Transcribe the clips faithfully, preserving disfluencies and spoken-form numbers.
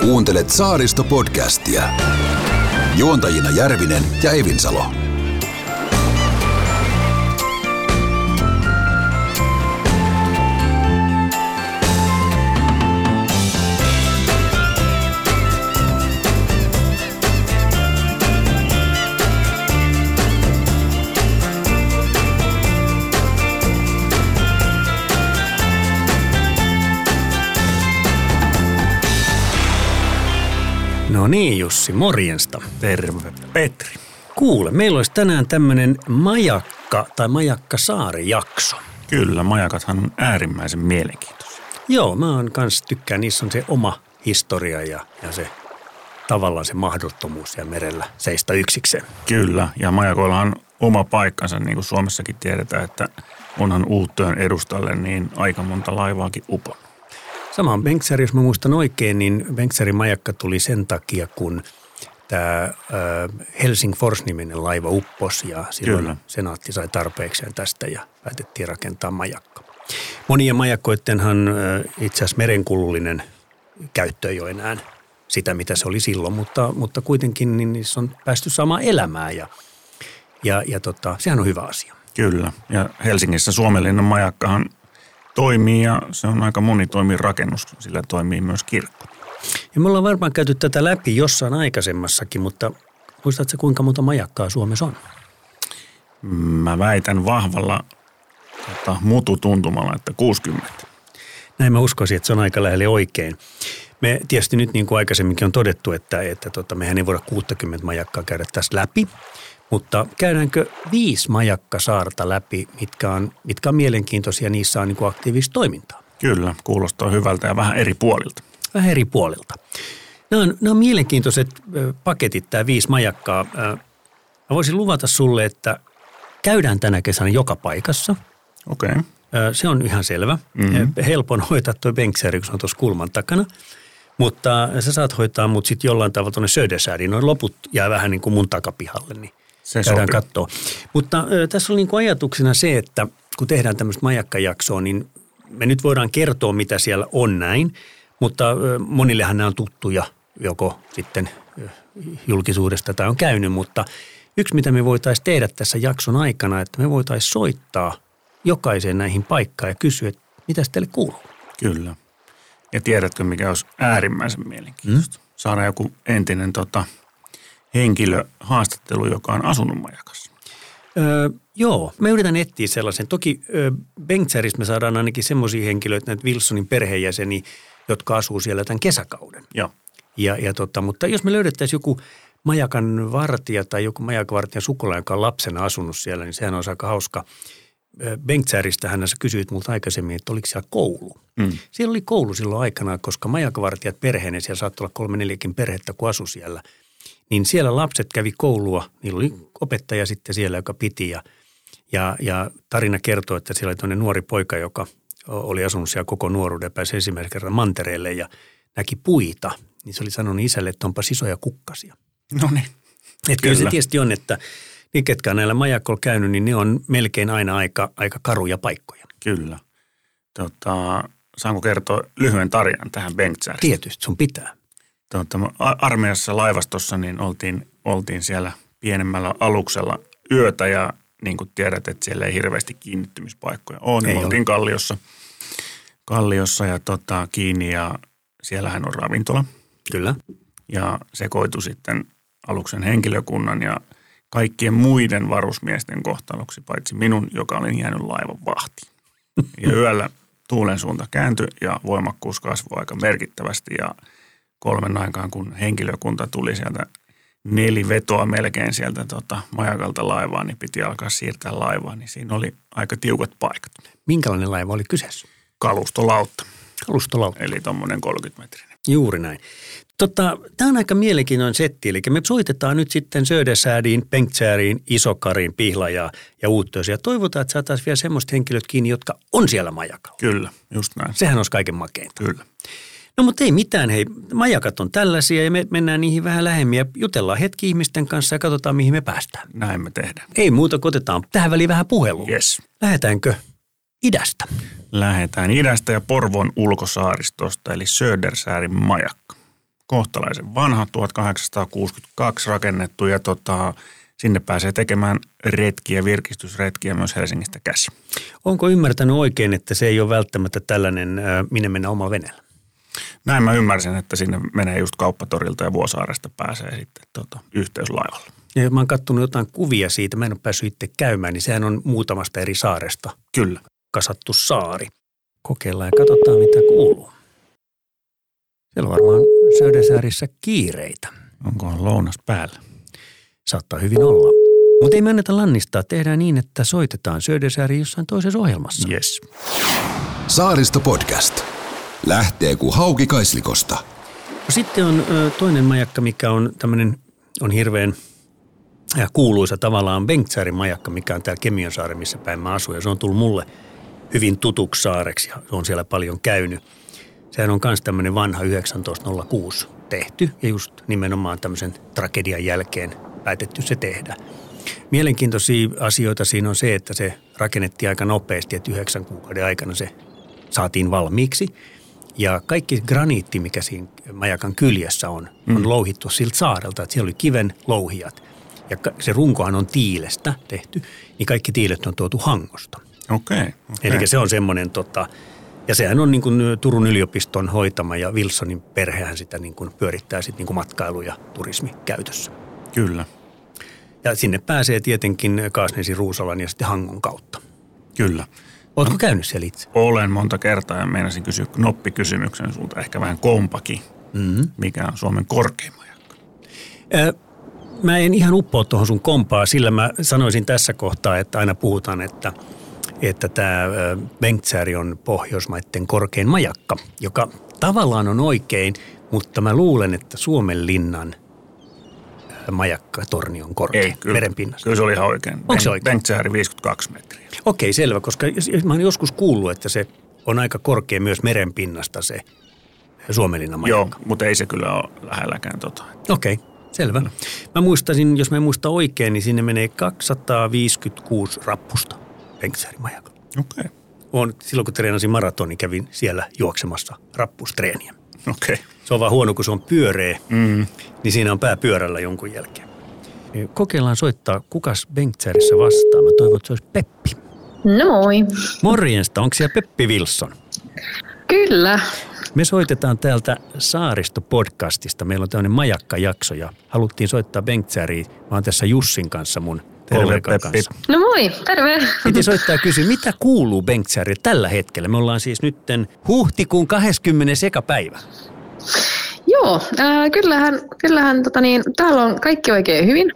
Kuuntelet Saaristo-podcastia. Juontajina Järvinen ja Evinsalo. No niin, Jussi, morjesta. Terve, Petri. Kuule, meillä olisi tänään tämmöinen majakka- tai majakkasaarijakso. Kyllä, majakathan on äärimmäisen mielenkiintoisia. Joo, mä oon kans tykkään, niissä on se oma historia ja, ja se tavallaan se mahdottomuus ja merellä seistä yksikseen. Kyllä, ja majakoilla on oma paikkansa, niin kuin Suomessakin tiedetään, että onhan Utöön edustalle niin aika monta laivaakin upo. Sama on Bengtskäri, jos mä muistan oikein, niin Bengtskärin majakka tuli sen takia, kun tämä Helsingfors-niminen laiva upposi ja silloin Kyllä. senaatti sai tarpeekseen tästä ja päätettiin rakentaa majakka. Monien majakkoittenhan itse asiassa merenkulullinen käyttö ei ole enää sitä, mitä se oli silloin, mutta, mutta kuitenkin niin niissä on päästy saamaan elämää ja, ja, ja tota, sehän on hyvä asia. Kyllä, ja Helsingissä Suomenlinnan majakkahan toimii ja se on aika monitoimirakennus, sillä toimii myös kirkko. Ja me ollaan varmaan käyty tätä läpi jossain aikaisemmassakin, mutta muistatko kuinka monta majakkaa Suomessa on? Mä väitän vahvalla tota, mututuntumalla, että kuusikymmentä. Näin mä uskoisin, että se on aika lähelle oikein. Me tietysti nyt niin kuin aikaisemminkin on todettu, että, että tota, mehän ei voida kuusikymmentä majakkaa käydä tässä läpi. Mutta käydäänkö viisi majakkasaarta läpi, mitkä on, mitkä on mielenkiintoisia, niissä on niin kuin aktiivista toimintaa? Kyllä, kuulostaa hyvältä ja vähän eri puolilta. Vähän eri puolilta. Nämä on, nämä on mielenkiintoiset paketit, tämä viisi majakkaa. Mä voisin luvata sulle, että käydään tänä kesänä joka paikassa. Okei. Okay. Se on ihan selvä. Mm-hmm. Helpon hoitaa tuo Bengtskäri, kun se on tuossa kulman takana. Mutta sä saat hoitaa mut sitten jollain tavalla tuonne Söderskärille. Noin loput jää vähän niin kuin mun takapihalle, niin. Se käydään katsoa. Mutta ö, tässä oli niinku ajatuksena se, että kun tehdään tämmöistä majakkajaksoa, niin me nyt voidaan kertoa, mitä siellä on näin, mutta ö, monillehan nämä on tuttuja, joko sitten ö, julkisuudesta tai on käynyt, mutta yksi, mitä me voitaisiin tehdä tässä jakson aikana, että me voitaisiin soittaa jokaiseen näihin paikkaan ja kysyä, että mitä teille kuuluu. Kyllä. Ja tiedätkö, mikä olisi äärimmäisen mielenkiintoista? Mm? Saadaan joku entinen tota... henkilöhaastattelu, joka on asunut majakassa. Öö, joo, mä yritän etsiä sellaisen. Toki öö, Bengtskärissä me saadaan ainakin semmoisia henkilöitä, näitä Wilsonin perheenjäseniä, jotka asuu siellä tämän kesäkauden. Joo. Ja, ja tota, mutta jos me löydettäisiin joku majakan vartija tai joku majakanvartijan sukula, joka on lapsena asunut siellä, niin sehän on aika hauska. Bengtskäristähän sä kysyit multa aikaisemmin, että oliko siellä koulu. Mm. Siellä oli koulu silloin aikanaan, koska majakanvartijat perheenä, siellä saattoi olla kolme neljäkin perhettä, kun asui siellä. Niin siellä lapset kävi koulua, niillä oli opettaja sitten siellä, joka piti ja, ja, ja tarina kertoo, että siellä oli toinen nuori poika, joka oli asunut siellä koko nuoruuden, pääsi ensimmäisen kerran mantereelle ja näki puita. Niin se oli sanonut isälle, että onpa isoja kukkasia. No niin. Että kyllä se tietysti on, että ne ketkä on näillä majakolla käynyt, niin ne on melkein aina aika, aika karuja paikkoja. Kyllä. Tota, saanko kertoa lyhyen tarinan tähän Bengtskäriin? Tietysti, sun pitää. Tuota, armeijassa laivastossa niin oltiin, oltiin siellä pienemmällä aluksella yötä ja niin kuin tiedät, että siellä ei hirveästi kiinnittymispaikkoja ole. Niin oltiin kalliossa, kalliossa ja tota, kiinni ja siellähän on ravintola. Kyllä. Ja se koitui sitten aluksen henkilökunnan ja kaikkien muiden varusmiesten kohtaloksi, paitsi minun, joka olin jäänyt laivan vahtiin. Ja yöllä tuulen suunta kääntyi ja voimakkuus kasvoi aika merkittävästi ja kolmen aikaan, kun henkilökunta tuli sieltä nelivetoa melkein sieltä tota, majakalta laivaan, niin piti alkaa siirtää laivaa, niin siinä oli aika tiukat paikat. Minkälainen laiva oli kyseessä? Kalustolautta. Kalustolautta. Eli tuommoinen kolmekymmentä metrinen. Juuri näin. Tota, tämä on aika mielenkiintoinen setti, eli me soitetaan nyt sitten Söderskärdiin, Bengtskäriin, Isokariin, Pihlajaa ja Utöön. Ja toivotaan, että saataisiin vielä semmoiset henkilöt kiinni, jotka on siellä majakalla. Kyllä, just näin. Sehän olisi kaiken makeinta. Kyllä. No mutta ei mitään, hei, majakat on tällaisia ja me mennään niihin vähän lähemmin ja jutellaan hetki ihmisten kanssa ja katsotaan, mihin me päästään. Näin me tehdään. Ei muuta, otetaan tähän väliin vähän puhelua. Yes. Lähetäänkö idästä? Lähetään idästä ja Porvoon ulkosaaristosta, eli Söderskärden majakka. kohtalaisen vanha, tuhatkahdeksansataakuusikymmentäkaksi rakennettu ja tota, sinne pääsee tekemään retkiä, virkistysretkiä myös Helsingistä käsin. Onko ymmärtänyt oikein, että se ei ole välttämättä tällainen, minne mennä oma veneellä? Näin mä ymmärsin, että sinne menee just Kauppatorilta ja Vuosaaresta pääsee sitten tota, yhteyslaivalla. Ja mä oon kattonut jotain kuvia siitä, mä en ole päässyt itse käymään, niin sehän on muutamasta eri saaresta kyllä kasattu saari. Kokeillaan ja katsotaan mitä kuuluu. Siellä on varmaan Söderskärissa kiireitä. Onkohan lounas päällä? Saattaa hyvin olla. Mutta ei me anneta lannistaa. Tehdään niin, että soitetaan Söderskär jossain toisessa ohjelmassa. Yes. Saaristo-podcast. Lähtee kuin hauki kaislikosta. Sitten on toinen majakka, mikä on tämmöinen, on hirveän kuuluisa tavallaan Bengtskärin majakka, mikä on täällä Kemionsaari, missä päin mä asun. Ja se on tullut mulle hyvin tutuksi saareksi ja on siellä paljon käynyt. Sehän on myös tämmöinen vanha yhdeksäntoista nolla kuusi tehty ja just nimenomaan tämmöisen tragedian jälkeen päätetty se tehdä. Mielenkiintoisia asioita siinä on se, että se rakennettiin aika nopeasti, että yhdeksän kuukauden aikana se saatiin valmiiksi. Ja kaikki graniitti, mikä siinä majakan kyljessä on, mm. on louhittu siltä saarelta, että siellä oli kiven louhijat. Ja se runkohan on tiilestä tehty, niin kaikki tiilet on tuotu Hangosta. Okei. Okay, okay. Eli se on semmoinen tota... Ja sehän on niin kuin Turun yliopiston hoitama ja Wilsonin perhehän sitä niin kuin pyörittää sitten niin kuin matkailu- ja turismikäytössä. Kyllä. Ja sinne pääsee tietenkin Kasnäsin, Rosalan ja sitten Hangon kautta. Kyllä. Oletko no, käynyt siellä itse? Olen monta kertaa ja meinasin kysyä knoppikysymyksen sulta, ehkä vähän kompakin. Mm-hmm. Mikä on Suomen korkein majakka? Ö, mä en ihan uppoa tuohon sun kompaa, sillä mä sanoisin tässä kohtaa, että aina puhutaan, että... että tämä Bengtskäri on Pohjoismaiden korkein majakka, joka tavallaan on oikein, mutta mä luulen, että Suomenlinnan majakkatorni on korkein. Ei, kyllä, merenpinnasta. Kyllä se oli ihan oikein. Onko se oikein? Bengtskäri viisikymmentäkaksi metriä. Okei, selvä, koska mä oon joskus kuullut, että se on aika korkea myös merenpinnasta se Suomenlinnan majakka. Joo, mutta ei se kyllä ole lähelläkään tota. Okei. Selvä. Mä muistasin, jos mä en muista oikein, niin sinne menee kaksisataaviisikymmentäkuusi rappusta. Bengtskärin majakalla. Okei. Okay. Olen silloin, kun treenasin maratoni, kävin siellä juoksemassa rappustreeniä. Okei. Okay. Se on vaan huono, kun se on pyöreä, mm. niin siinä on pää pyörällä jonkun jälkeen. Kokeillaan soittaa, kukas Bengtskärissä vastaa. Mä toivon, että se olisi Peppi. No moi. Morjesta, onko siellä Peppi Wilson? Kyllä. Me soitetaan täältä Saaristo-podcastista. Meillä on tämmöinen majakkajakso ja haluttiin soittaa Bengtskäriin. Mä oon tässä Jussin kanssa mun... Terve Peppi. No moi, terve. Piti soittaa kysyä, mitä kuuluu Bengtskäriin tällä hetkellä? Me ollaan siis nyt huhtikuun kahdeskymmenes ensimmäinen päivä. Joo, äh, kyllähän, kyllähän tota niin, täällä on kaikki oikein hyvin.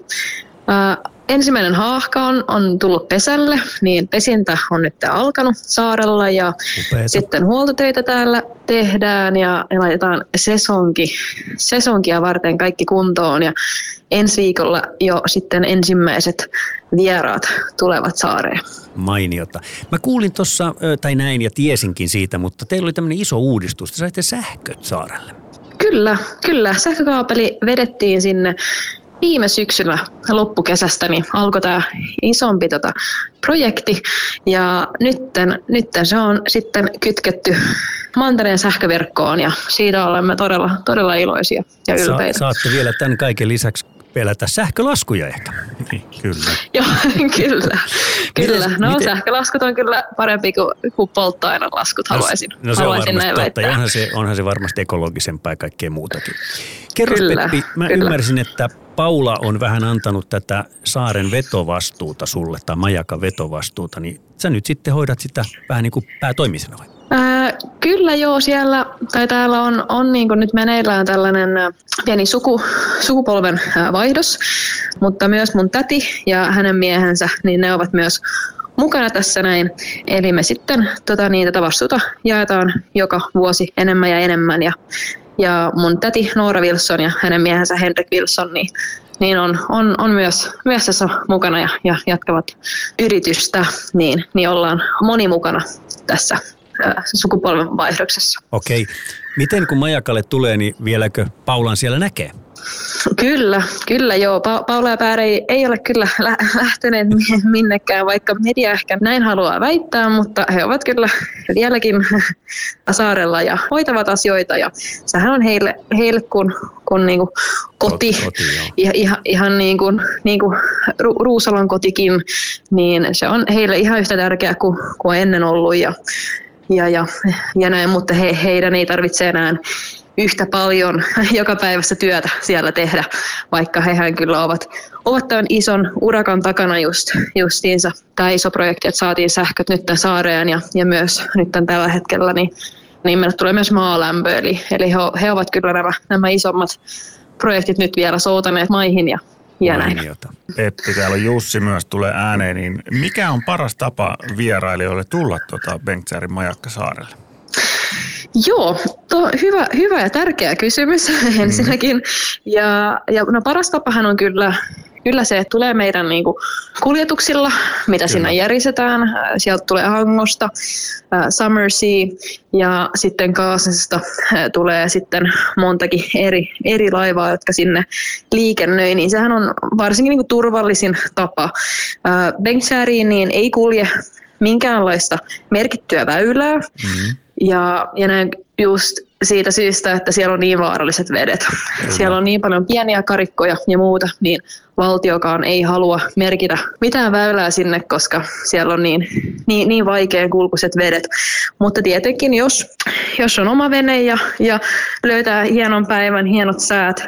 Äh, ensimmäinen haahka on, on tullut pesälle, niin pesintä on nyt alkanut saarella ja upeeta. Sitten huoltotöitä täällä tehdään ja laitetaan sesonki, sesonkia varten kaikki kuntoon ja ensi viikolla jo sitten ensimmäiset vieraat tulevat saareen. Mainiota. Mä kuulin tuossa, tai näin ja tiesinkin siitä, mutta teillä oli tämmöinen iso uudistus. Te saitte sähköt saarelle. Kyllä, kyllä. Sähkökaapeli vedettiin sinne viime syksynä loppukesästä, niin alkoi tämä isompi tota, projekti. Ja nytten, nytten se on sitten kytketty Mantereen sähköverkkoon ja siitä olemme todella, todella iloisia ja ylpeitä. Sa- saatte vielä tämän kaiken lisäksi pelätä sähkölaskuja ehkä. Kyllä. Joo, kyllä. Kyllä. No miten? Sähkölaskut on kyllä parempi kuin polttoainelaskut, haluaisin. No se haluaisin on varmasti totta. Onhan se, onhan se varmasti ekologisempaa ja kaikkea muutakin. Kerros kyllä, Peppi, mä kyllä. ymmärsin, että Paula on vähän antanut tätä saaren vetovastuuta sulle tai majakan vetovastuuta, niin sä nyt sitten hoidat sitä vähän niin kuin päätoimisena vai? Ää, kyllä joo, siellä tai täällä on, on niin kuin nyt meneillään tällainen pieni suku, sukupolven vaihdos, mutta myös mun täti ja hänen miehensä, niin ne ovat myös mukana tässä näin. Eli me sitten tota, niin, tätä vastuuta jaetaan joka vuosi enemmän ja enemmän ja, ja mun täti Noora Wilson ja hänen miehensä Henrik Wilson, niin, niin on, on, on myös, myös tässä mukana ja, ja jatkavat yritystä, niin, niin ollaan moni mukana tässä sukupolvenvaihdoksessa. Okei. Miten kun majakalle tulee, niin vieläkö Paulan siellä näkee? Kyllä, kyllä joo. Pa- Paula ja Pääri ei, ei ole kyllä lä- lähteneet minnekään, vaikka media ehkä näin haluaa väittää, mutta he ovat kyllä vieläkin saarella ja hoitavat asioita. Ja sehän on heille, heille kun, kun niinku koti, koti, koti ja, ihan, ihan niin kuin niinku Ru- Ruusalan kotikin, niin se on heille ihan yhtä tärkeää kuin, kuin ennen ollut ja, ja, ja, ja näin, mutta he, heidän ei tarvitse enää yhtä paljon joka päivässä työtä siellä tehdä, vaikka hehän kyllä ovat, ovat tämän ison urakan takana just, justiinsa. Tämä iso projekti, että saatiin sähköt nyt tämän saareen ja, ja myös nyt tämän tällä hetkellä, niin, niin meille tulee myös maalämpö. Eli, eli he, he ovat kyllä nämä, nämä isommat projektit nyt vielä soutaneet maihin ja, ja näin. Peppi, täällä on Jussi myös tulee ääneen, niin mikä on paras tapa vierailijoille tulla tuota Bengtskärin majakkasaarelle? Joo, to, hyvä, hyvä ja tärkeä kysymys mm. ensinnäkin. Ja, ja no paras tapahan on kyllä, kyllä se, että tulee meidän niinku kuljetuksilla, mitä sinä järjestetään. Sieltä tulee Hangosta, äh, Summer Sea ja sitten Kasnästä äh, tulee sitten montakin eri, eri laivaa, jotka sinne liikennöi. Niin sehän on varsinkin niinku turvallisin tapa. Äh, Bengtskäriin niin ei kulje minkäänlaista merkittyä väylää. Mm. Ja, ja näin just siitä syystä, että siellä on niin vaaralliset vedet. Kyllä. Siellä on niin paljon pieniä karikkoja ja muuta, niin valtiokaan ei halua merkitä mitään väylää sinne, koska siellä on niin, niin, niin vaikean kulkuiset vedet. Mutta tietenkin, jos, jos on oma vene ja, ja löytää hienon päivän, hienot säät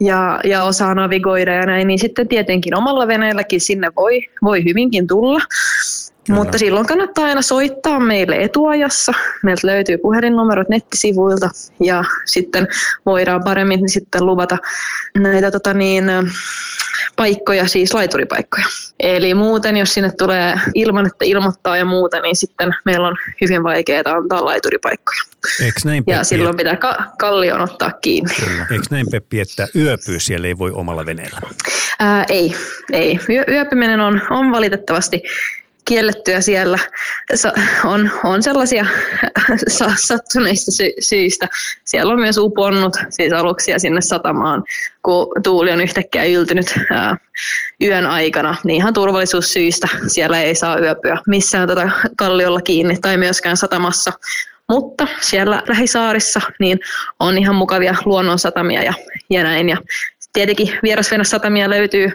ja, ja osaa navigoida ja näin, niin sitten tietenkin omalla veneelläkin sinne voi, voi hyvinkin tulla. Kyllä. Mutta silloin kannattaa aina soittaa meille etuajassa. Meiltä löytyy puhelinnumerot nettisivuilta ja sitten voidaan paremmin sitten luvata näitä tota niin, paikkoja, siis laituripaikkoja. Eli muuten, jos sinne tulee ilman, että ilmoittaa ja muuta, niin sitten meillä on hyvin vaikeaa antaa laituripaikkoja. Eiks näin, Peppi? Ja silloin pitää ka- kallion ottaa kiinni. Kyllä. Eiks näin, Peppi, että yöpyy siellä ei voi omalla veneellä? Ää, ei, ei. Yö- yöpyminen on, on valitettavasti kiellettyä siellä. On, on sellaisia sattuneista sy- syistä. Siellä on myös uponnut siis aluksia sinne satamaan, kun tuuli on yhtäkkiä yltynyt ää, yön aikana. Niin ihan turvallisuussyistä siellä ei saa yöpyä missään tätä kalliolla kiinni tai myöskään satamassa. Mutta siellä lähisaarissa niin on ihan mukavia luonnonsatamia ja, ja näin. Ja tietenkin vierasvenesatamia löytyy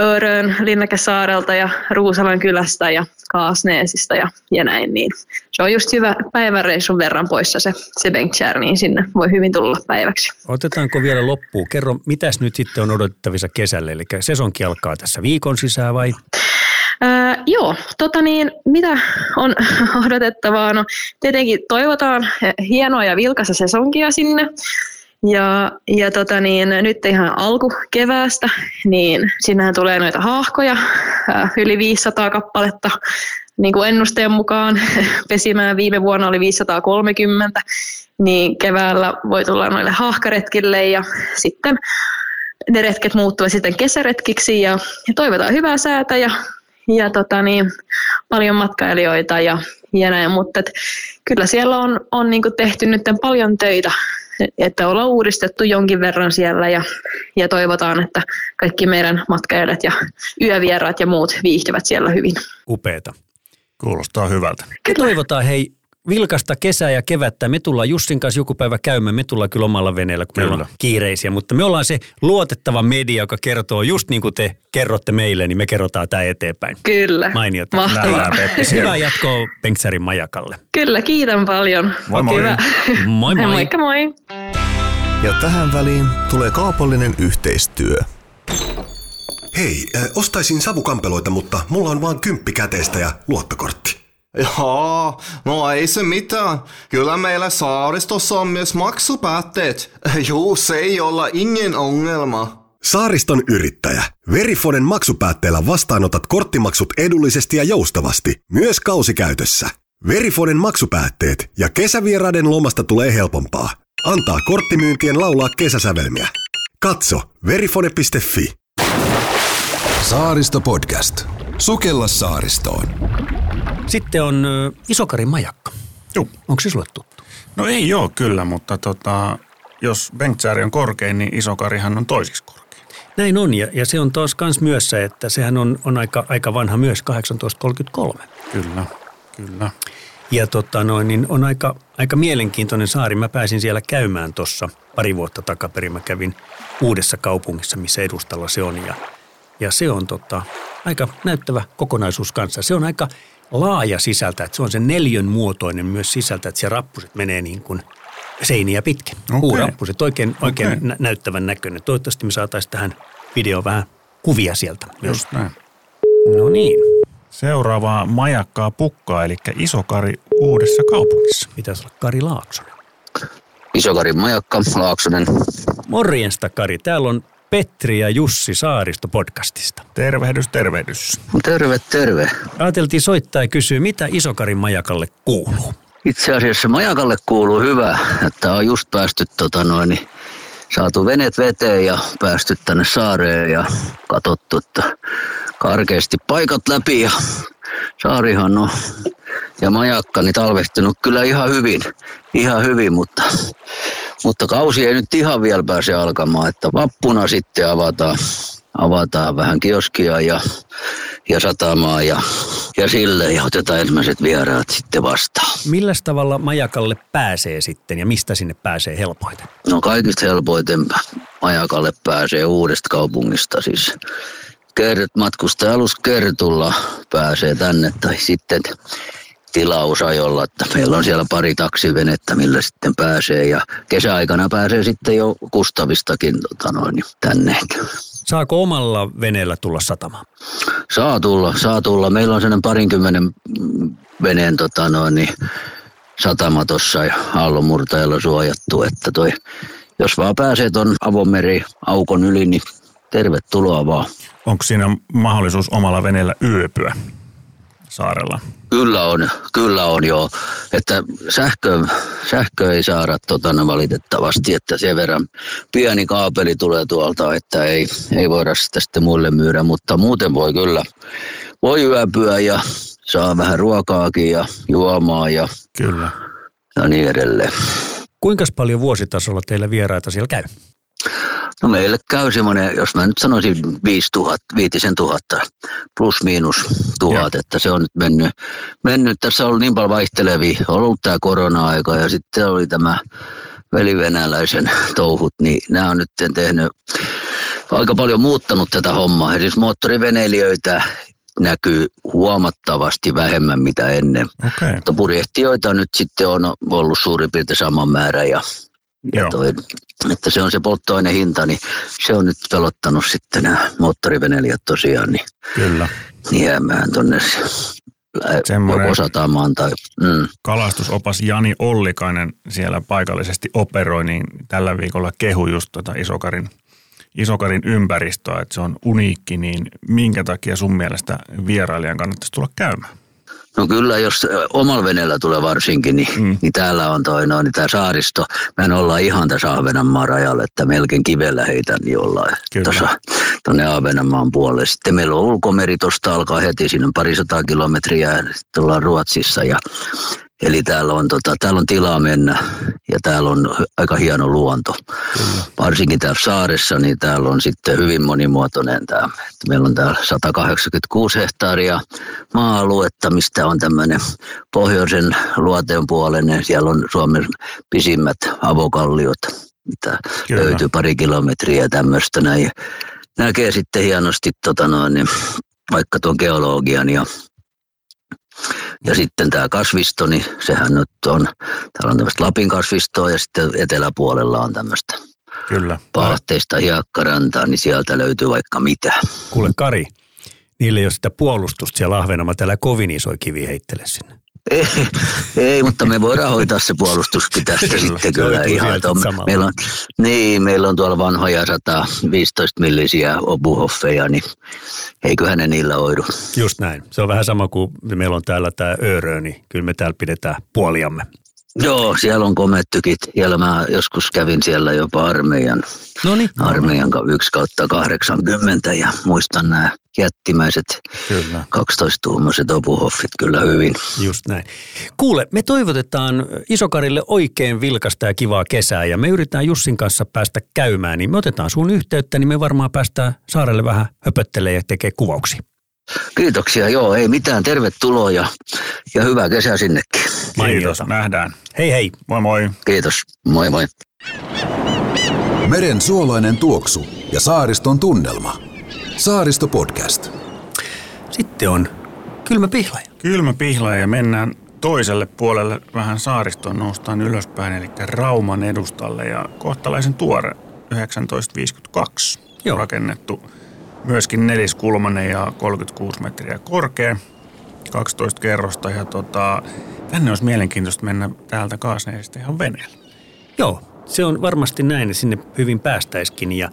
Örön, Linnäkesaarelta ja Ruusalan kylästä ja Kaasneesista ja, ja näin. Niin se on just hyvä päivänreissun verran poissa se, se Bengtskäri, niin sinne voi hyvin tulla päiväksi. Otetaanko vielä loppuun? Kerro, mitäs nyt sitten on odotettavissa kesällä? Eli sesonki alkaa tässä viikon sisään vai? Ää, joo, tota niin, mitä on odotettavaa? No tietenkin toivotaan hienoa ja vilkaista sesonkia sinne. Ja, ja tota niin, nyt ihan alkukeväästä, niin sinnehän tulee noita haahkoja, yli viisisataa kappaletta, niin kuin ennusteen mukaan pesimään viime vuonna oli viisisataakolmekymmentä, niin keväällä voi tulla noille haahkaretkille ja sitten ne retket muuttuvat sitten kesäretkiksi ja, ja toivotaan hyvää säätä ja, ja tota niin, paljon matkailijoita ja, ja näin, mutta et, kyllä siellä on, on niin kuin tehty nyt paljon töitä, että ollaan uudistettu jonkin verran siellä ja, ja toivotaan, että kaikki meidän matkailijat ja yövieraat ja muut viihtyvät siellä hyvin. Upeeta. Kuulostaa hyvältä. Me toivotaan hei vilkasta kesää ja kevättä. Me tullaan Jussin kanssa joku päivä käymään. Me tullaan kyllä omalla veneellä, kun meillä on kiireisiä. Mutta me ollaan se luotettava media, joka kertoo just niin kuin te kerrotte meille, niin me kerrotaan tämä eteenpäin. Kyllä. Mainiota. Mahtavaa. Hyvää jatkoa Bengtskärin majakalle. Kyllä, kiitän paljon. Moi moi. Hyvä. Moi moi. Moikka moi. Ja tähän väliin tulee kaupallinen yhteistyö. Hei, äh, ostaisin savukampeloita, mutta mulla on vaan kymppi käteistä ja luottokortti. Joo, no ei se mitään. Kyllä meillä saaristossa on myös maksupäätteet. Juu, se ei olla ingen ongelma. Saariston yrittäjä. Verifonen maksupäätteellä vastaanotat korttimaksut edullisesti ja joustavasti, myös kausikäytössä. Verifonen maksupäätteet ja kesävieraiden lomasta tulee helpompaa. Antaa korttimyyntien laulaa kesäsävelmiä. Katso verifone piste fi. Saaristo-podcast. Sukella saaristoon. Sitten on Isokarin majakka. Onko se sulle tuttu? No ei ole kyllä, mutta tota, jos Bengtskäri on korkein, niin Isokarihan on toisiksi korkein. Näin on, ja, ja se on taas kans myös se, että sehän on, on aika, aika vanha myös, kahdeksantoista kolmekymmentäkolme. Kyllä, kyllä. Ja tota noin, niin on aika, aika mielenkiintoinen saari. Mä pääsin siellä käymään tuossa pari vuotta takaperin. Mä kävin uudessa kaupungissa, missä edustalla se on. Ja, ja se on tota, aika näyttävä kokonaisuus kanssa. Se on aika laaja sisältä. Että se on se neljön muotoinen myös sisältä, että se rappuset menee niin kuin seiniä pitkin. Okay. Puurappuset, oikein, oikein okay. nä- näyttävän näköinen. Toivottavasti me saataisiin tähän videoon vähän kuvia sieltä. Just näin. No niin. Seuraavaa majakkaa pukkaa, eli Isokari uudessa kaupungissa. Pitäisi olla Kari Laaksonen. Isokari majakka, Laaksonen. Morjesta Kari, täällä on Petri ja Jussi Saaristo-podcastista. Tervehdys, tervehdys. Terve, terve. Ajateltiin soittaa ja kysyä, mitä Isokarin majakalle kuuluu? Itse asiassa majakalle kuuluu hyvä, että on just päästy tota noin, saatu venet veteen ja päästy tänne saareen ja katsottu, että karkeasti paikat läpi ja saarihan on ja majakkani talvehtunut kyllä ihan hyvin, ihan hyvin, mutta, mutta kausi ei nyt ihan vielä pääse alkamaan, että vappuna sitten avataan, avataan vähän kioskia ja, ja satamaa ja, ja sille ja otetaan ensimmäiset vieraat sitten vastaan. Milläs tavalla majakalle pääsee sitten ja mistä sinne pääsee helpoiten? No kaikista helpoiten majakalle pääsee uudesta kaupungista siis. Matkustaja-alus Kertulla pääsee tänne tai sitten tilausajolla, että meillä on siellä pari taksivenettä, millä sitten pääsee ja kesäaikana pääsee sitten jo Kustavistakin tota noin, tänne. Saako omalla veneellä tulla satamaan? Saa tulla, saa tulla. Meillä on sellainen parinkymmenen veneen tota noin, satama tuossa aallonmurtajalla suojattu, että toi, jos vaan pääsee tuon avomeri aukon yli, niin tervetuloa vaan. Onko siinä mahdollisuus omalla veneellä yöpyä saarella? Kyllä on, kyllä on joo. Että sähkö, sähkö ei saada tota, valitettavasti, että sen verran pieni kaapeli tulee tuolta, että ei, ei voida sitä sitten muille myydä, mutta muuten voi kyllä. Voi yöpyä ja saa vähän ruokaakin ja juomaa ja, kyllä. Ja niin edelleen. Kuinka paljon vuositasolla teillä vieraita siellä käy? No meille käy semmoinen, jos mä nyt sanoisin viisi tuhat, viitisen tuhatta, plus miinus tuhat, että se on nyt mennyt, mennyt. Tässä on ollut niin paljon vaihtelevia, on ollut tämä korona-aika ja sitten oli tämä velivenäläisen touhut, niin nämä on nyt tehnyt aika paljon muuttanut tätä hommaa. Ja siis moottoriveneilijöitä näkyy huomattavasti vähemmän mitä ennen, okay. Mutta purjehtijoita nyt sitten on ollut suurin piirtein saman määrän ja toi, että se on se polttoaineen hinta, niin se on nyt pelottanut sitten nämä moottorivenelijät tosiaan, niin kyllä. Jäämään tuonne joko satamaan tai mm. Kalastusopas Jani Ollikainen siellä paikallisesti operoi, niin tällä viikolla kehu just tuota Isokarin, Isokarin ympäristöä, että se on uniikki, niin minkä takia sun mielestä vierailijan kannattaisi tulla käymään? No kyllä, jos omalla veneellä tulee varsinkin, niin, mm. niin täällä on toi noin, niin tämä saaristo. Mehän ollaan ihan tässä Ahvenanmaan rajalle, että melkein kivellä heitän jollain tuonne Ahvenanmaan puolelle. Sitten meillä on ulkomeri, tuosta alkaa heti, siinä on parisataa kilometriä ja sitten ollaan Ruotsissa. Ja, eli täällä on, tota, täällä on tilaa mennä ja täällä on aika hieno luonto. Kyllä. Varsinkin täällä saaressa, niin täällä on sitten hyvin monimuotoinen tämä. Meillä on täällä sata kahdeksankymmentäkuusi hehtaaria maa-aluetta, mistä on tämmöinen pohjoisen luoteen puolinen. Siellä on Suomen pisimmät avokalliot, mitä kyllä. Löytyy pari kilometriä tämmöistä. Näin. Näkee sitten hienosti tota noin, vaikka tuon geologian ja, ja sitten tämä kasvisto, niin sehän nyt on, täällä on tämmöistä Lapin kasvistoa ja sitten eteläpuolella on tämmöistä kyllä. Paahteista hiekkarantaa, niin sieltä löytyy vaikka mitä. Kuule Kari. Niillä ei ole sitä puolustusta siellä Ahvenanmaalla, täällä kovin isoja kiviä heittele sinne. Ei, ei, mutta me voidaan hoitaa se puolustuskin tästä sitten kyllä ihan. Meillä on, niin, meillä on tuolla vanhoja sata viisitoista millisiä obuhoffeja, niin eiköhän ne niillä oidu. Just näin. Se on vähän sama kuin meillä on täällä tämä Örö, niin kyllä me täällä pidetään puoliamme. Joo, siellä on komeat tykit. Siellä mä joskus kävin siellä jopa armeijan, Noniin. armeijan yksi kautta kahdeksankymmentä ja muistan nämä jättimäiset kyllä. kaksitoistatuumaiset opuhoffit kyllä hyvin. Just näin. Kuule, me toivotetaan Isokarille oikein vilkasta ja kivaa kesää ja me yritetään Jussin kanssa päästä käymään, niin me otetaan sun yhteyttä, niin me varmaan päästään saarelle vähän höpöttelemään ja tekee kuvauksia. Kiitoksia, joo, ei mitään, tervetuloa ja, ja hyvää kesää sinnekin. Kiitos, nähdään. Hei hei. Moi moi. Kiitos, moi moi. Meren suolainen tuoksu ja saariston tunnelma. Saaristo-podcast. Sitten on Kylmäpihlaja. Kylmäpihlaja ja mennään toiselle puolelle vähän saaristoon, noustaan ylöspäin, eli Rauman edustalle ja kohtalaisen tuore tuhatyhdeksänsataaviisikymmentäkaksi joo. rakennettu. Myöskin neliskulmanen ja kolmekymmentäkuusi metriä korkea, kaksitoista kerrosta ja tota, tänne olisi mielenkiintoista mennä täältä Kasnäsistä ihan veneellä. Joo, se on varmasti näin ja sinne hyvin päästäisikin ja,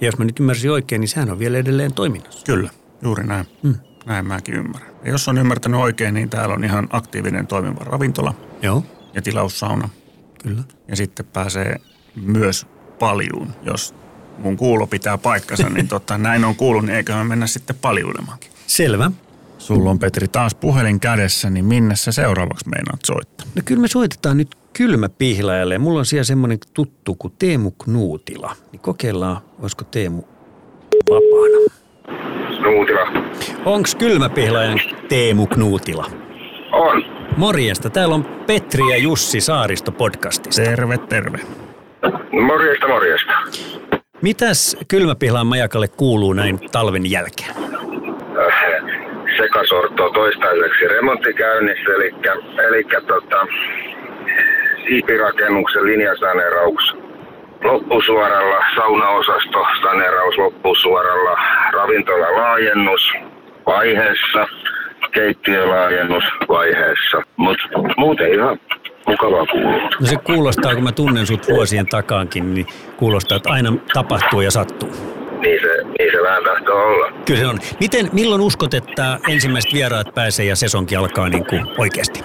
ja jos mä nyt ymmärsin oikein, niin sehän on vielä edelleen toiminnassa. Kyllä, juuri näin. Hmm. Näin mäkin ymmärrän. Ja jos on ymmärtänyt oikein, niin täällä on ihan aktiivinen toimiva ravintola joo. ja tilaussauna. Kyllä. Ja sitten pääsee myös paljuun, jos mun kuulo pitää paikkansa, niin totta, näin on kuullut, niin eiköhän mennä sitten paljuilemaankin. Selvä. Sulla on, Petri, taas puhelin kädessä, niin minne sä seuraavaksi meinaat soittaa? No kyllä me soitetaan nyt Kylmäpihlajalle ja mulla on siellä semmoinen tuttu kuin Teemu Knuutila. Niin kokeillaan, olisiko Teemu vapaana. Knuutila. Onks Kylmäpihlajan Teemu Knuutila? On. Morjesta, täällä on Petri ja Jussi Saaristo-podcastista. Terve, terve. Morjesta, morjesta. Mitäs Kylmäpihlaan majakalle kuuluu näin talven jälkeen? Sekasorto toistaiseksi remontti käynnissä, eli, eli tota, siipirakennuksen linjasaneeraus loppusuoralla, saunaosasto saneeraus loppusuoralla, ravintolalaajennus vaiheessa, keittiölaajennus vaiheessa, mutta muuten ihan mukavaa kuuluu. No se kuulostaa, kun mä tunnen sut vuosien takaankin, niin kuulostaa, että aina tapahtuu ja sattuu. Niin se, niin se vähän tahtoo olla. Kyllä se on. Miten, milloin uskot, että ensimmäiset vieraat pääsee ja sesonki alkaa niin kuin oikeasti?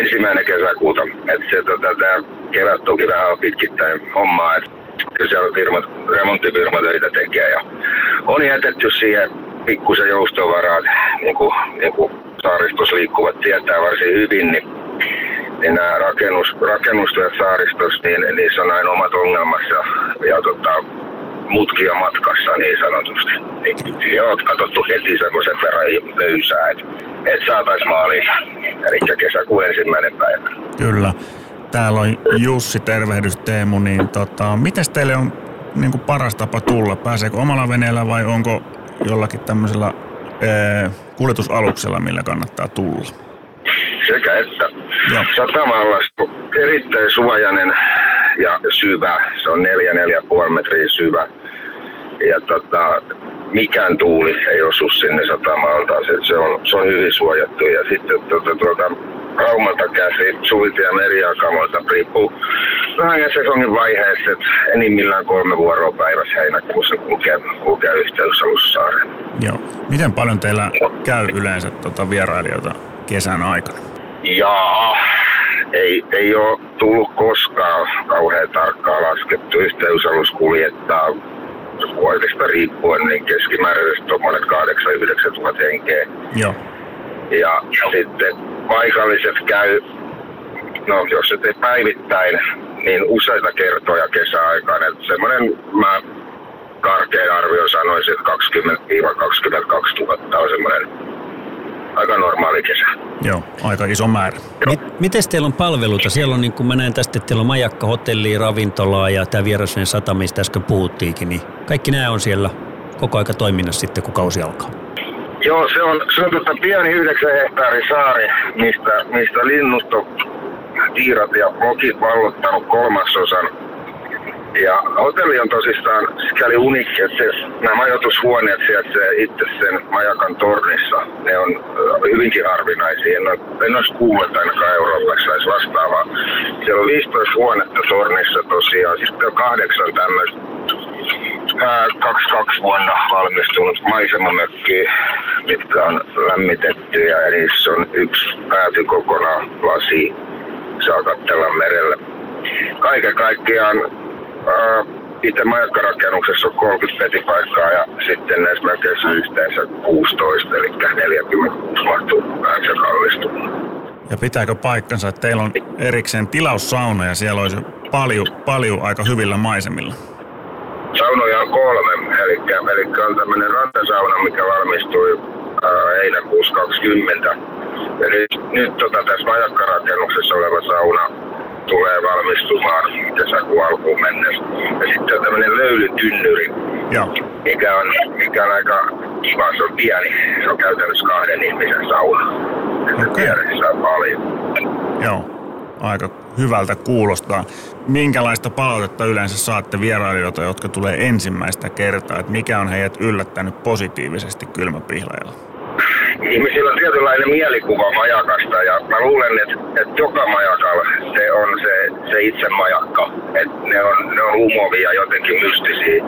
Ensimmäinen kesäkuuta. Että se tota, tää kevät toki vähän pitkittäin hommaa. Että kyllä siellä firmat, remonttifirmat töitä tekee ja on jätetty siihen pikkusen joustovaraa, niin kuin, niin kuin saaristossa liikkuvat tietää varsin hyvin, niin niin nämä rakennus, rakennustyöt saaristossa, niin niissä on aina omat ongelmassa ja tota, mutkia matkassa niin sanotusti. Niin, joo, on katsottu heti semmoisen verran löysää, että et saataisiin maaliin, eli kesäkuun ensimmäinen päivä. Kyllä. Täällä on Jussi, tervehdys Teemu. Niin tota, mites teille on niin kuin paras tapa tulla? Pääseekö omalla veneellä vai onko jollakin tämmöisellä ee, kuljetusaluksella, millä kannattaa tulla? Sekä että satamalla on erittäin suojainen ja syvä. Se on neljä, neljä puoli metriä syvä. Ja tota, mikään tuuli ei osu sinne satamalta. Se, se, on, se on hyvin suojattu. Ja sitten tuota, tuolta Raumalta käsi, suvilta ja meriakamolta riippuu vähän ja sesongin vaiheessa, että enimmillään kolme vuoroa päivässä heinäkuussa kulkee, kulkee yhteys Alussaareen. Joo. Miten paljon teillä käy yleensä tuota vierailijoita kesän aikana? Jaa, ei, ei ole tullut koskaan kauhean tarkkaan laskettu. Yhteysalus kuljettaa vuodesta riippuen niin keskimääräisesti tuommoinen kahdeksan yhdeksän tuhatta henkeä. Joo. Ja sitten paikalliset käy, no jos ettei päivittäin, niin useita kertoja kesäaikaan. Semmoinen mä karkein arvio sanoisin, että kaksikymmentä kaksikymmentäkaksi tuhatta on semmoinen aika normaali kesä. Joo, aika iso määrä. Mit, mites teillä on palveluita? Siellä on, niin kuin mä näen tästä, että teillä on majakka, hotellia, ravintolaa ja tämä vierasvene sata, mistä äsken puhuttiinkin, niin kaikki nämä on siellä koko aika toiminnassa sitten, kun kausi alkaa. Joo, se on, se on tuota pieni yhdeksän hehtaarin saari, mistä, mistä linnusto, tiirat ja lokit vallottanut kolmasosan. Ja hotelli on tosissaan sikäli unikki, että nämä majoitushuoneet sijaitsee itse sen majakan tornissa. Ne on hyvinkin harvinaisia. En, en olisi kuullut ainakaan Euroopassa edes vastaavaa. Siellä on viisitoista huonetta tornissa tosiaan. Sitten on kahdeksan tämmöistä kaksikymmentäkaksi vuonna valmistunut maisemamökkiä, mitkä on lämmitettyjä. Ja niissä on yksi pääty kokonaan lasi. Saa katsella merellä. Kaiken kaikkiaan itse majakkarakennuksessa on kolmekymmentä petipaikkaa ja sitten näissä mökeissä on yhteensä kuusitoista, eli neljäkymmentä mahtuu vähän kallistuu. Ja pitääkö paikkansa, että teillä on erikseen tilaussauna ja siellä olisi paljon, paljon aika hyvillä maisemilla? Saunoja on kolme, eli, eli on tämmöinen rantasauna, mikä valmistui heinäkuussa kaksikymmentä. Eli nyt tota, tässä majakkarakennuksessa oleva sauna tulee valmistumaan kesäkuun alkuun mennessä. Ja sitten on tämmöinen löylytynnyri, mikä on, mikä on aika kiva, se on pieni. Se on käytännössä kahden ihmisen sauna. Okay. Vieressä on paljon. Joo, aika hyvältä kuulostaa. Minkälaista palautetta yleensä saatte vierailijoita, jotka tulee ensimmäistä kertaa? Et mikä on heidät yllättänyt positiivisesti Kylmäpihlajalla? Ihmisillä on tietynlainen mielikuva majakasta ja mä luulen, että, että joka majakalla se on se, se itse majakka. Että ne on, ne on humovia, jotenkin mystisiä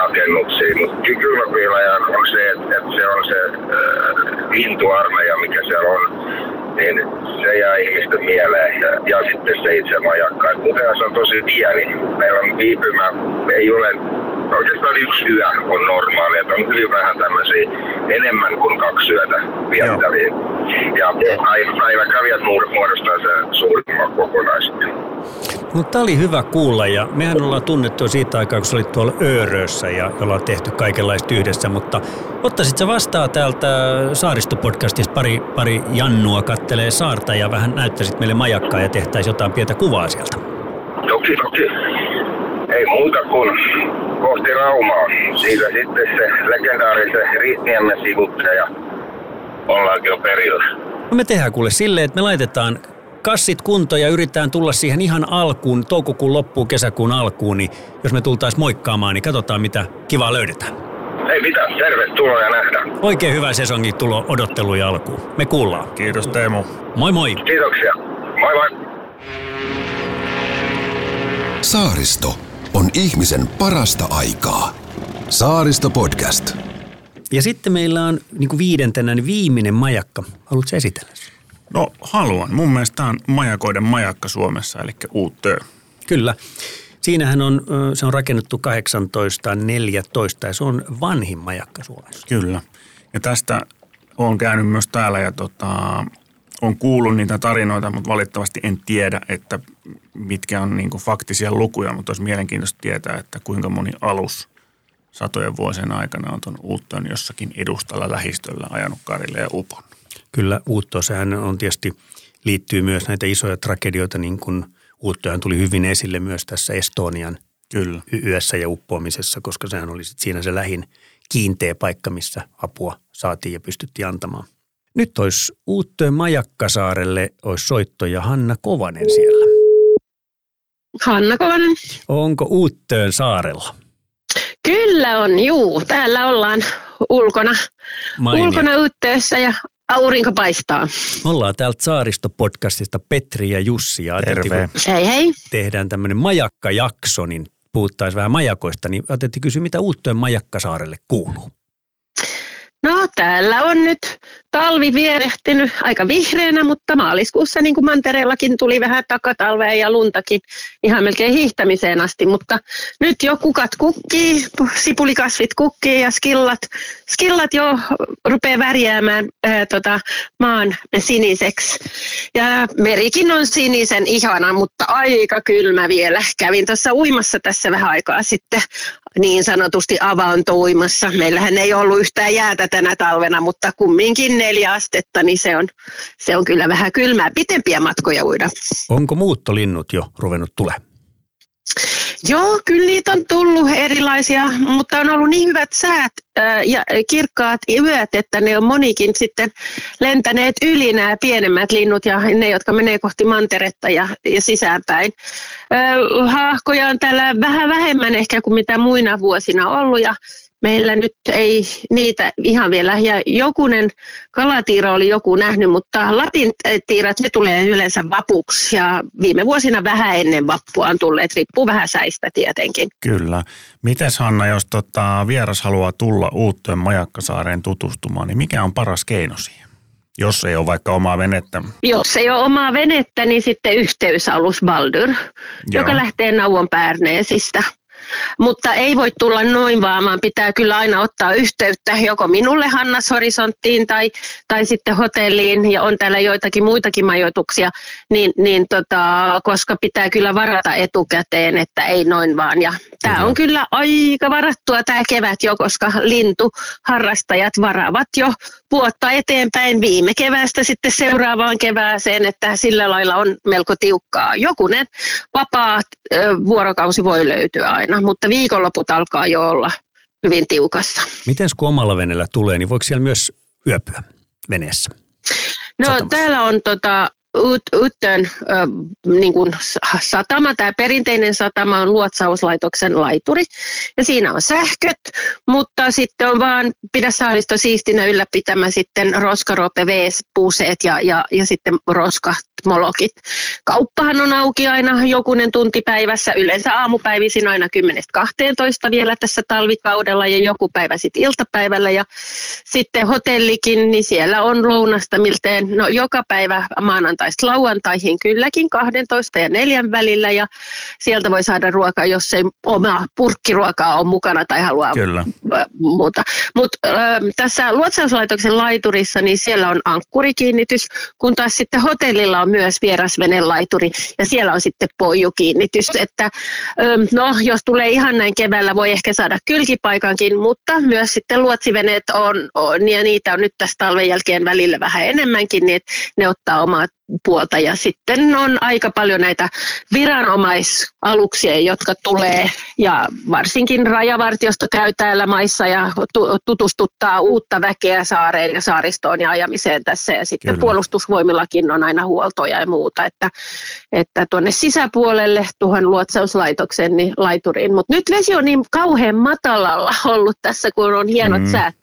rakennuksia, mutta Kylmäpihlaja on se, että, että se on se äh, lintuarmeija, mikä siellä on. Niin se jää ihmisten mieleen ja, ja sitten se itse majakka. Muuten se on tosi pieni. Meillä on viipymä, ei ole, oikeastaan yksi yö on normaali. Että on hyvin vähän tämmöisiä enemmän kuin kaksi yötä viettäviä. Ja päiväkävijät muodostaa sen suurimman kokonaisuuden. No, tämä oli hyvä kuulla ja mehän ollaan tunnettu siitä aikaa, kun sä olit tuolla Örössä ja ollaan tehty kaikenlaista yhdessä, mutta ottaisit sä vastaan täältä Saaristo-podcastista pari, pari jannua kattelee saarta ja vähän näyttäisit meille majakkaa ja tehtäisiin jotain pientä kuvaa sieltä? Toki, toki. Ei muuta kuin kohti Raumaa. Siitä sitten se legendaarisen Riitniemen sivutteja ja ollaankin jo perillä. No me tehdään kuule silleen, että me laitetaan kassit kuntoon ja yritetään tulla siihen ihan alkuun, toukokuun loppuun, kesäkuun alkuun, niin jos me tultaisiin moikkaamaan, niin katsotaan mitä kivaa löydetään. Ei mitään, tervetuloa ja nähdään. Oikein hyvää sesongin tulo odotteluja alkuun. Me kuullaan. Kiitos Teemu. Moi moi. Kiitoksia. Moi moi. Saaristo on ihmisen parasta aikaa. Saaristo-podcast. Ja sitten meillä on niin kuin viidentenä niin viimeinen majakka. Haluatko esitellä? No haluan. Mun mielestä tämä on majakoiden majakka Suomessa, eli Utö. Kyllä. Siinähän on, se on rakennettu tuhatkahdeksansataaneljätoista ja se on vanhin majakka Suomessa. Kyllä. Ja tästä olen käynyt myös täällä ja tota, olen kuullut niitä tarinoita, mutta valitettavasti en tiedä, että mitkä on niin kuin faktisia lukuja, mutta olisi mielenkiintoista tietää, että kuinka moni alus satojen vuosien aikana on tuon Utön jossakin edustalla lähistöllä ajanut karille ja upon. Kyllä Utö, sehän on tietysti, liittyy myös näitä isoja tragedioita, niin kuin Utöhän tuli hyvin esille myös tässä Estonian Kyllä. yössä ja uppoamisessa, koska sehän oli siinä se lähin kiinteä paikka, missä apua saatiin ja pystyttiin antamaan. Nyt olisi Utö Majakkasaarelle, olisi soittoja Hanna Kovanen siellä. Hanna Kovanen. Onko Utön saarella? Kyllä on, juu. Täällä ollaan ulkona, ulkona Utössä ja aurinko paistaa. Me ollaan täältä Saaristo-podcastista Petri ja Jussi. Ja terve. Hei hei. Tehdään tämmöinen majakkajakso, niin puhuttaisiin vähän majakoista. Niin ajateltiin kysyä, mitä Utön Majakkasaarelle kuuluu? No täällä on nyt talvi vierehtinyt aika vihreänä, mutta maaliskuussa niin kuin mantereellakin tuli vähän takatalvea ja luntakin ihan melkein hiihtämiseen asti. Mutta nyt jo kukat kukkii, sipulikasvit kukkii ja skillat, skillat jo rupeaa värjäämään ää, tota, maan siniseksi. Ja merikin on sinisen ihana, mutta aika kylmä vielä. Kävin tuossa uimassa tässä vähän aikaa sitten niin sanotusti avauntouimassa. Meillähän ei ollut yhtään jäätä tänä talvena, mutta kumminkin neljä astetta, niin se on, se on kyllä vähän kylmää. Pitempiä matkoja uida. Onko muuttolinnut jo ruvennut tulemaan? Joo, kyllä niitä on tullut erilaisia, mutta on ollut niin hyvät säät ja kirkkaat yöt, että ne on monikin sitten lentäneet yli nämä pienemmät linnut ja ne, jotka menee kohti manteretta ja, ja sisäänpäin. Haahkoja on täällä vähän vähemmän ehkä kuin mitä muina vuosina ollut ja meillä nyt ei niitä ihan vielä, ja jokunen kalatiira oli joku nähnyt, mutta latintiirat, ne tulee yleensä vapuksi, ja viime vuosina vähän ennen vappua on tulleet, riippuu vähän säistä tietenkin. Kyllä. Mites Hanna, jos tota vieras haluaa tulla Utön Majakkasaareen tutustumaan, niin mikä on paras keino siihen? Jos ei ole vaikka omaa venettä. Jos ei ole omaa venettä, niin sitten yhteysalus Baldur, Joo. joka lähtee Nauvon Päärneesistä. Mutta ei voi tulla noin vaan, vaan pitää kyllä aina ottaa yhteyttä joko minulle Hannas Horisonttiin tai, tai sitten hotelliin, ja on täällä joitakin muitakin majoituksia, niin, niin tota, koska pitää kyllä varata etukäteen, että ei noin vaan. Ja tämä on kyllä aika varattua tämä kevät jo, koska lintuharrastajat varaavat jo vuotta eteenpäin viime keväästä sitten seuraavaan kevääseen, että sillä lailla on melko tiukkaa. Jokunen vapaa vuorokausi voi löytyä aina, mutta viikonloput alkaa jo olla hyvin tiukassa. Miten kun omalla veneellä tulee, niin voiko siellä myös yöpyä veneessä? No satamassa. Täällä on tota, Utön niin kuin satama, tämä perinteinen satama on luotsauslaitoksen laituri ja siinä on sähköt, mutta sitten on vaan pidä saaristo siistinä ylläpitämä sitten roskarope, vees, puuseet ja, ja, ja sitten roskatmologit. Kauppahan on auki aina jokunen tunti päivässä, yleensä aamupäivisin aina kymmenestä kahteentoista vielä tässä talvikaudella ja joku päivä sitten iltapäivällä ja sitten hotellikin, niin siellä on lounasta miltei, no joka päivä maanantaina taisi lauantaihin kylläkin kaksitoista ja neljän välillä ja sieltä voi saada ruokaa, jos ei oma purkkiruokaa ole mukana tai haluaa Kyllä. muuta. Mutta tässä luotsauslaitoksen laiturissa niin siellä on ankkurikiinnitys, kun taas sitten hotellilla on myös vierasvenelaituri ja siellä on sitten poijukiinnitys. Että, no, jos tulee ihan näin keväällä, voi ehkä saada kylkipaikankin, mutta myös sitten luotsiveneet on, on ja niitä on nyt tässä talven jälkeen välillä vähän enemmänkin, niin ne ottaa omat puolta. Ja sitten on aika paljon näitä viranomaisaluksia, jotka tulee ja varsinkin rajavartiosto käy täällä maissa ja tutustuttaa uutta väkeä saareen ja saaristoon ja ajamiseen tässä. Ja sitten Kyllä. puolustusvoimillakin on aina huoltoja ja muuta, että, että tuonne sisäpuolelle tuohon luotsauslaitoksen niin laituriin. Mutta nyt vesi on niin kauhean matalalla ollut tässä, kun on hienot mm. säät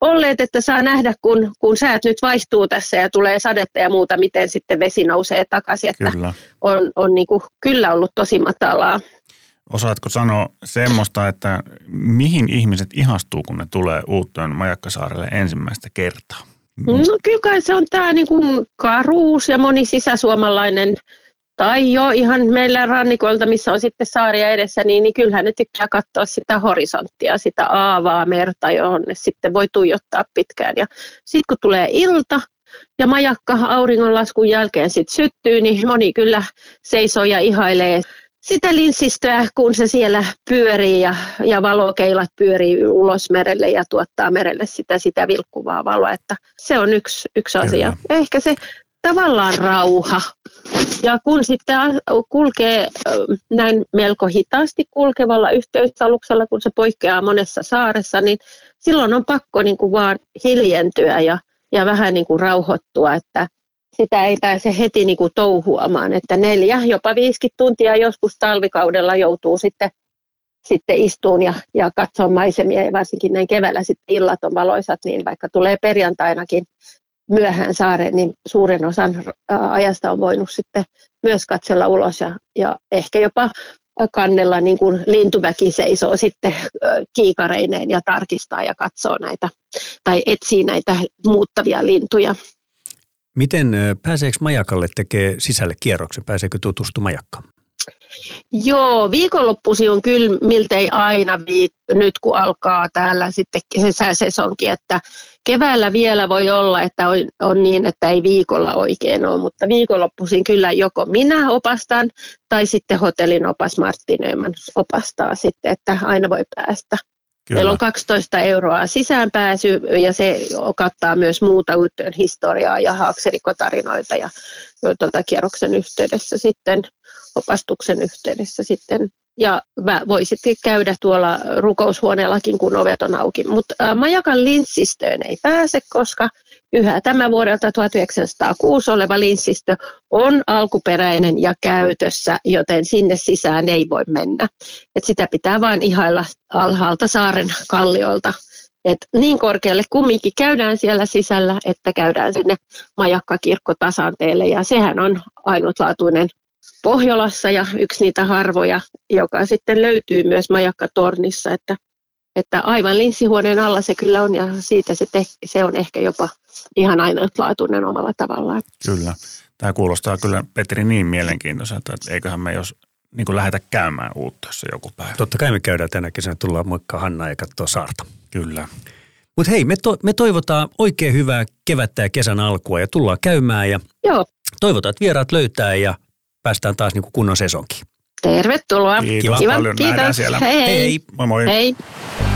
olleet, että saa nähdä, kun, kun säät nyt vaihtuu tässä ja tulee sadetta ja muuta, miten sitten vesi nousee takaisin, että kyllä. on, on niin kuin, kyllä ollut tosi matalaa. Osaatko sanoa semmoista, että mihin ihmiset ihastuu, kun ne tulee Uuttöön Majakkasaarelle ensimmäistä kertaa? No kyllä se on tämä niin kuin karuus ja moni sisäsuomalainen tai jo ihan meillä rannikolta, missä on sitten saaria edessä, niin, niin kyllähän ne tykkää katsoa sitä horisonttia, sitä aavaa merta, johon ne sitten voi tuijottaa pitkään. Ja sitten kun tulee ilta ja majakka auringonlaskun jälkeen sitten syttyy, niin moni kyllä seisoo ja ihailee sitä linssistöä, kun se siellä pyörii ja, ja valokeilat pyörii ulos merelle ja tuottaa merelle sitä, sitä vilkkuvaa valoa. Että se on yksi, yksi asia. Ehkä se tavallaan rauha. Ja kun sitten kulkee näin melko hitaasti kulkevalla yhteysaluksella, kun se poikkeaa monessa saaressa, niin silloin on pakko niin kuin vaan hiljentyä ja, ja vähän niin kuin rauhoittua, että sitä ei pääse heti niin kuin touhuamaan, että neljä, jopa viisikin tuntia joskus talvikaudella joutuu sitten, sitten istuun ja, ja katsoa maisemia ja varsinkin näin keväällä sitten illat on valoisat, niin vaikka tulee perjantainakin myöhään saareen, niin suuren osan ajasta on voinut sitten myös katsella ulos ja, ja ehkä jopa kannella niin kuin lintuväki seisoo sitten kiikareineen ja tarkistaa ja katsoo näitä tai etsii näitä muuttavia lintuja. Miten pääseekö majakalle tekee sisälle kierroksen? Pääseekö tutustu majakkaan? Joo, viikonloppusi on kyllä miltei aina viik- nyt, kun alkaa täällä sitten kesäsesonkin, että keväällä vielä voi olla, että on, on niin, että ei viikolla oikein ole, mutta viikonloppuisin kyllä joko minä opastan tai sitten hotellin opas Martin Öhman opastaa sitten, että aina voi päästä. Kyllä. Meillä on kaksitoista euroa sisäänpääsy ja se kattaa myös muuta Utön historiaa ja haaksirikkotarinoita ja tuota kierroksen yhteydessä sitten, opastuksen yhteydessä sitten. Ja voi sitten käydä tuolla rukoushuoneellakin, kun ovet on auki. Mutta majakan linssistöön ei pääse, koska yhä tämä vuodelta tuhatyhdeksänsataakuusi oleva linssistö on alkuperäinen ja käytössä, joten sinne sisään ei voi mennä. Et sitä pitää vain ihailla alhaalta saaren kalliolta. Et niin korkealle kumminkin käydään siellä sisällä, että käydään sinne majakkakirkkotasanteelle. Ja sehän on ainutlaatuinen Pohjolassa ja yksi niitä harvoja, joka sitten löytyy myös majakkatornissa, että, että aivan linssihuoneen alla se kyllä on ja siitä se, te, se on ehkä jopa ihan ainutlaatuinen omalla tavallaan. Kyllä. Tämä kuulostaa kyllä Petri niin mielenkiintoiselta, että eiköhän me jos niin kuin lähetä käymään Utössä joku päivä. Totta kai me käydään tänä kesänä, tullaan moikkaa Hannaa ja katsoa saarta. Kyllä. Mutta hei, me, to, me toivotaan oikein hyvää kevättä ja kesän alkua ja tullaan käymään ja Joo. toivotaan, että vieraat löytää ja päästään taas niin kuin kunnon sesonkiin. Tervetuloa. Kiitos. Kiva. Kiva. Paljon. Kiitos. Nähdään siellä. Hei. Hei. Moi moi. Hei.